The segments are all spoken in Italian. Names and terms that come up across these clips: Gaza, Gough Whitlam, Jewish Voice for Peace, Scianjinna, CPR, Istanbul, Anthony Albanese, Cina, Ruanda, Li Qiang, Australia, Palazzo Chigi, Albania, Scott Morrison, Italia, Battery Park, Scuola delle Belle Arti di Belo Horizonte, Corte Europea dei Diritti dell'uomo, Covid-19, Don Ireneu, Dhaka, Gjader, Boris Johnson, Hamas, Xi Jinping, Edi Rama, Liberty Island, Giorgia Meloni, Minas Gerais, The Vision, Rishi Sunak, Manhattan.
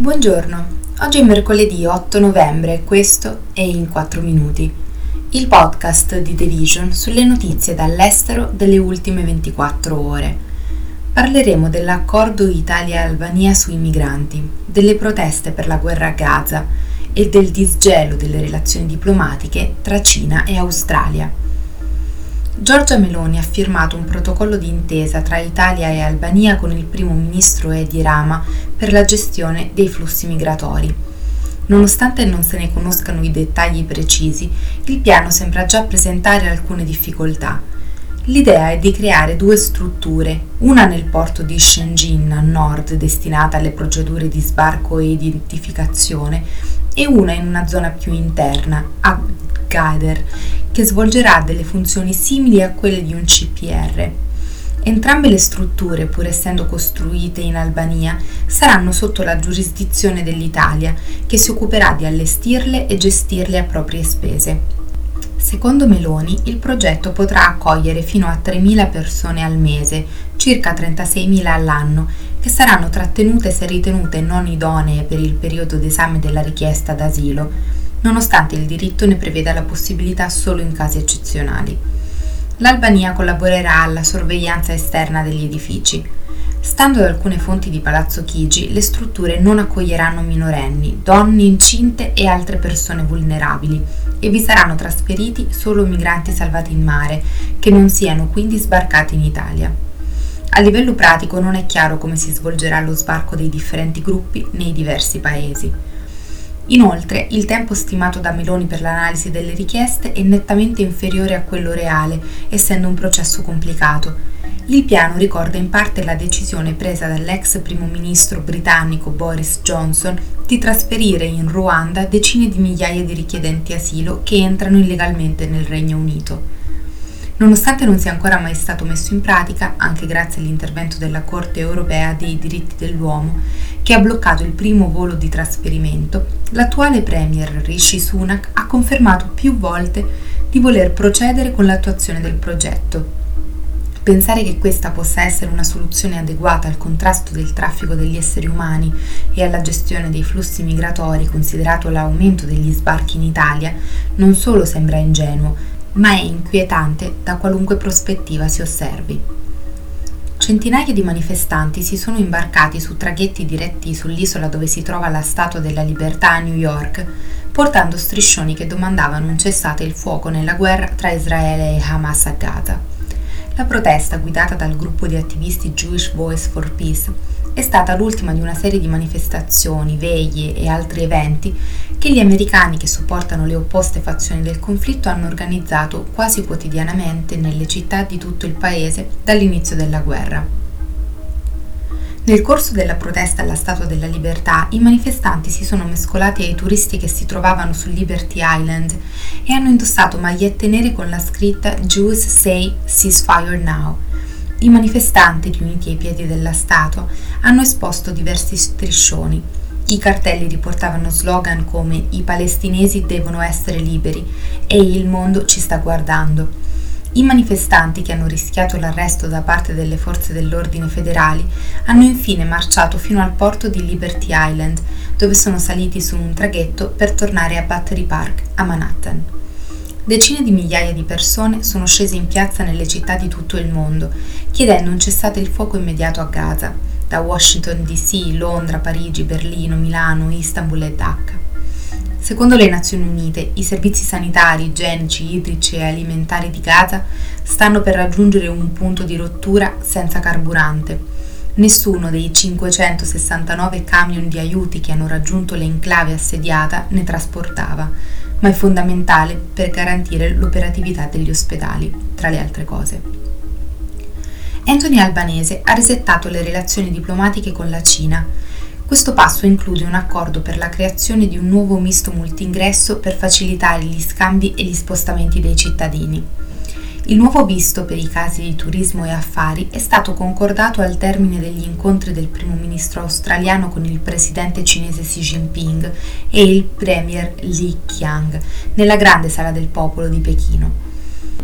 Buongiorno, oggi è mercoledì 8 novembre, questo è In 4 Minuti, il podcast di The Vision sulle notizie dall'estero delle ultime 24 ore. Parleremo dell'accordo Italia-Albania sui migranti, delle proteste per la guerra a Gaza e del disgelo delle relazioni diplomatiche tra Cina e Australia. Giorgia Meloni ha firmato un protocollo di intesa tra Italia e Albania con il primo ministro Edi Rama per la gestione dei flussi migratori. Nonostante non se ne conoscano i dettagli precisi, il piano sembra già presentare alcune difficoltà. L'idea è di creare due strutture, una nel porto di Scianjinna a nord destinata alle procedure di sbarco e identificazione e una in una zona più interna, a Gjader, che svolgerà delle funzioni simili a quelle di un CPR. Entrambe le strutture, pur essendo costruite in Albania, saranno sotto la giurisdizione dell'Italia, che si occuperà di allestirle e gestirle a proprie spese. Secondo Meloni, il progetto potrà accogliere fino a 3.000 persone al mese, circa 36.000 all'anno, che saranno trattenute se ritenute non idonee per il periodo d'esame della richiesta d'asilo, nonostante il diritto ne preveda la possibilità solo in casi eccezionali. L'Albania collaborerà alla sorveglianza esterna degli edifici. Stando ad alcune fonti di Palazzo Chigi, le strutture non accoglieranno minorenni, donne incinte e altre persone vulnerabili e vi saranno trasferiti solo migranti salvati in mare, che non siano quindi sbarcati in Italia. A livello pratico non è chiaro come si svolgerà lo sbarco dei differenti gruppi nei diversi paesi. Inoltre, il tempo stimato da Meloni per l'analisi delle richieste è nettamente inferiore a quello reale, essendo un processo complicato. Il piano ricorda in parte la decisione presa dall'ex primo ministro britannico Boris Johnson di trasferire in Ruanda decine di migliaia di richiedenti asilo che entrano illegalmente nel Regno Unito. Nonostante non sia ancora mai stato messo in pratica, anche grazie all'intervento della Corte Europea dei Diritti dell'uomo, che ha bloccato il primo volo di trasferimento, l'attuale premier Rishi Sunak ha confermato più volte di voler procedere con l'attuazione del progetto. Pensare che questa possa essere una soluzione adeguata al contrasto del traffico degli esseri umani e alla gestione dei flussi migratori, considerato l'aumento degli sbarchi in Italia, non solo sembra ingenuo, ma è inquietante da qualunque prospettiva si osservi. Centinaia di manifestanti si sono imbarcati su traghetti diretti sull'isola dove si trova la Statua della Libertà a New York, portando striscioni che domandavano un cessate il fuoco nella guerra tra Israele e Hamas a Gaza. La protesta, guidata dal gruppo di attivisti Jewish Voice for Peace, è stata l'ultima di una serie di manifestazioni, veglie e altri eventi che gli americani che supportano le opposte fazioni del conflitto hanno organizzato quasi quotidianamente nelle città di tutto il paese dall'inizio della guerra. Nel corso della protesta alla Statua della Libertà, i manifestanti si sono mescolati ai turisti che si trovavano su Liberty Island e hanno indossato magliette nere con la scritta "Jews say ceasefire now". I manifestanti, riuniti ai piedi della statua, hanno esposto diversi striscioni. I cartelli riportavano slogan come "I palestinesi devono essere liberi" e "Il mondo ci sta guardando". I manifestanti, che hanno rischiato l'arresto da parte delle forze dell'ordine federali, hanno infine marciato fino al porto di Liberty Island, dove sono saliti su un traghetto per tornare a Battery Park, a Manhattan. Decine di migliaia di persone sono scese in piazza nelle città di tutto il mondo, chiedendo un cessate il fuoco immediato a Gaza, da Washington DC, Londra, Parigi, Berlino, Milano, Istanbul e Dhaka. Secondo le Nazioni Unite, i servizi sanitari, igienici, idrici e alimentari di Gaza stanno per raggiungere un punto di rottura senza carburante. Nessuno dei 569 camion di aiuti che hanno raggiunto l'enclave assediata ne trasportava, ma è fondamentale per garantire l'operatività degli ospedali, tra le altre cose. Anthony Albanese ha resettato le relazioni diplomatiche con la Cina. Questo passo include un accordo per la creazione di un nuovo misto multingresso per facilitare gli scambi e gli spostamenti dei cittadini. Il nuovo visto per i casi di turismo e affari è stato concordato al termine degli incontri del primo ministro australiano con il presidente cinese Xi Jinping e il premier Li Qiang nella grande sala del popolo di Pechino.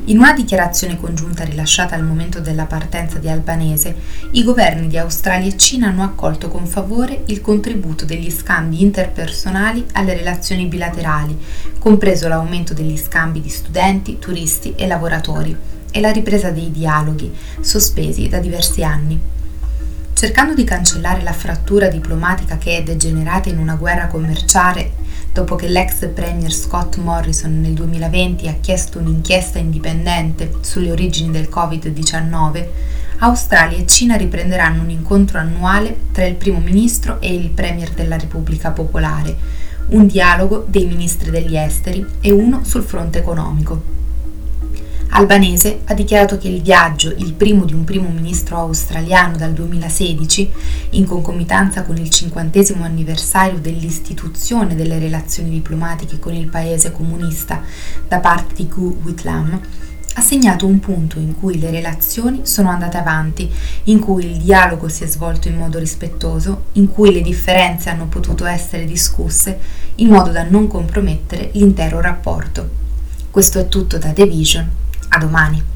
In una dichiarazione congiunta rilasciata al momento della partenza di Albanese, i governi di Australia e Cina hanno accolto con favore il contributo degli scambi interpersonali alle relazioni bilaterali, compreso l'aumento degli scambi di studenti, turisti e lavoratori, e la ripresa dei dialoghi, sospesi da diversi anni. Cercando di cancellare la frattura diplomatica che è degenerata in una guerra commerciale, dopo che l'ex premier Scott Morrison nel 2020 ha chiesto un'inchiesta indipendente sulle origini del Covid-19, Australia e Cina riprenderanno un incontro annuale tra il primo ministro e il premier della Repubblica Popolare, un dialogo dei ministri degli esteri e uno sul fronte economico. Albanese ha dichiarato che il viaggio, il primo di un primo ministro australiano dal 2016, in concomitanza con il 50° anniversario dell'istituzione delle relazioni diplomatiche con il paese comunista da parte di Gough Whitlam, ha segnato un punto in cui le relazioni sono andate avanti, in cui il dialogo si è svolto in modo rispettoso, in cui le differenze hanno potuto essere discusse in modo da non compromettere l'intero rapporto. Questo è tutto da The Vision. A domani.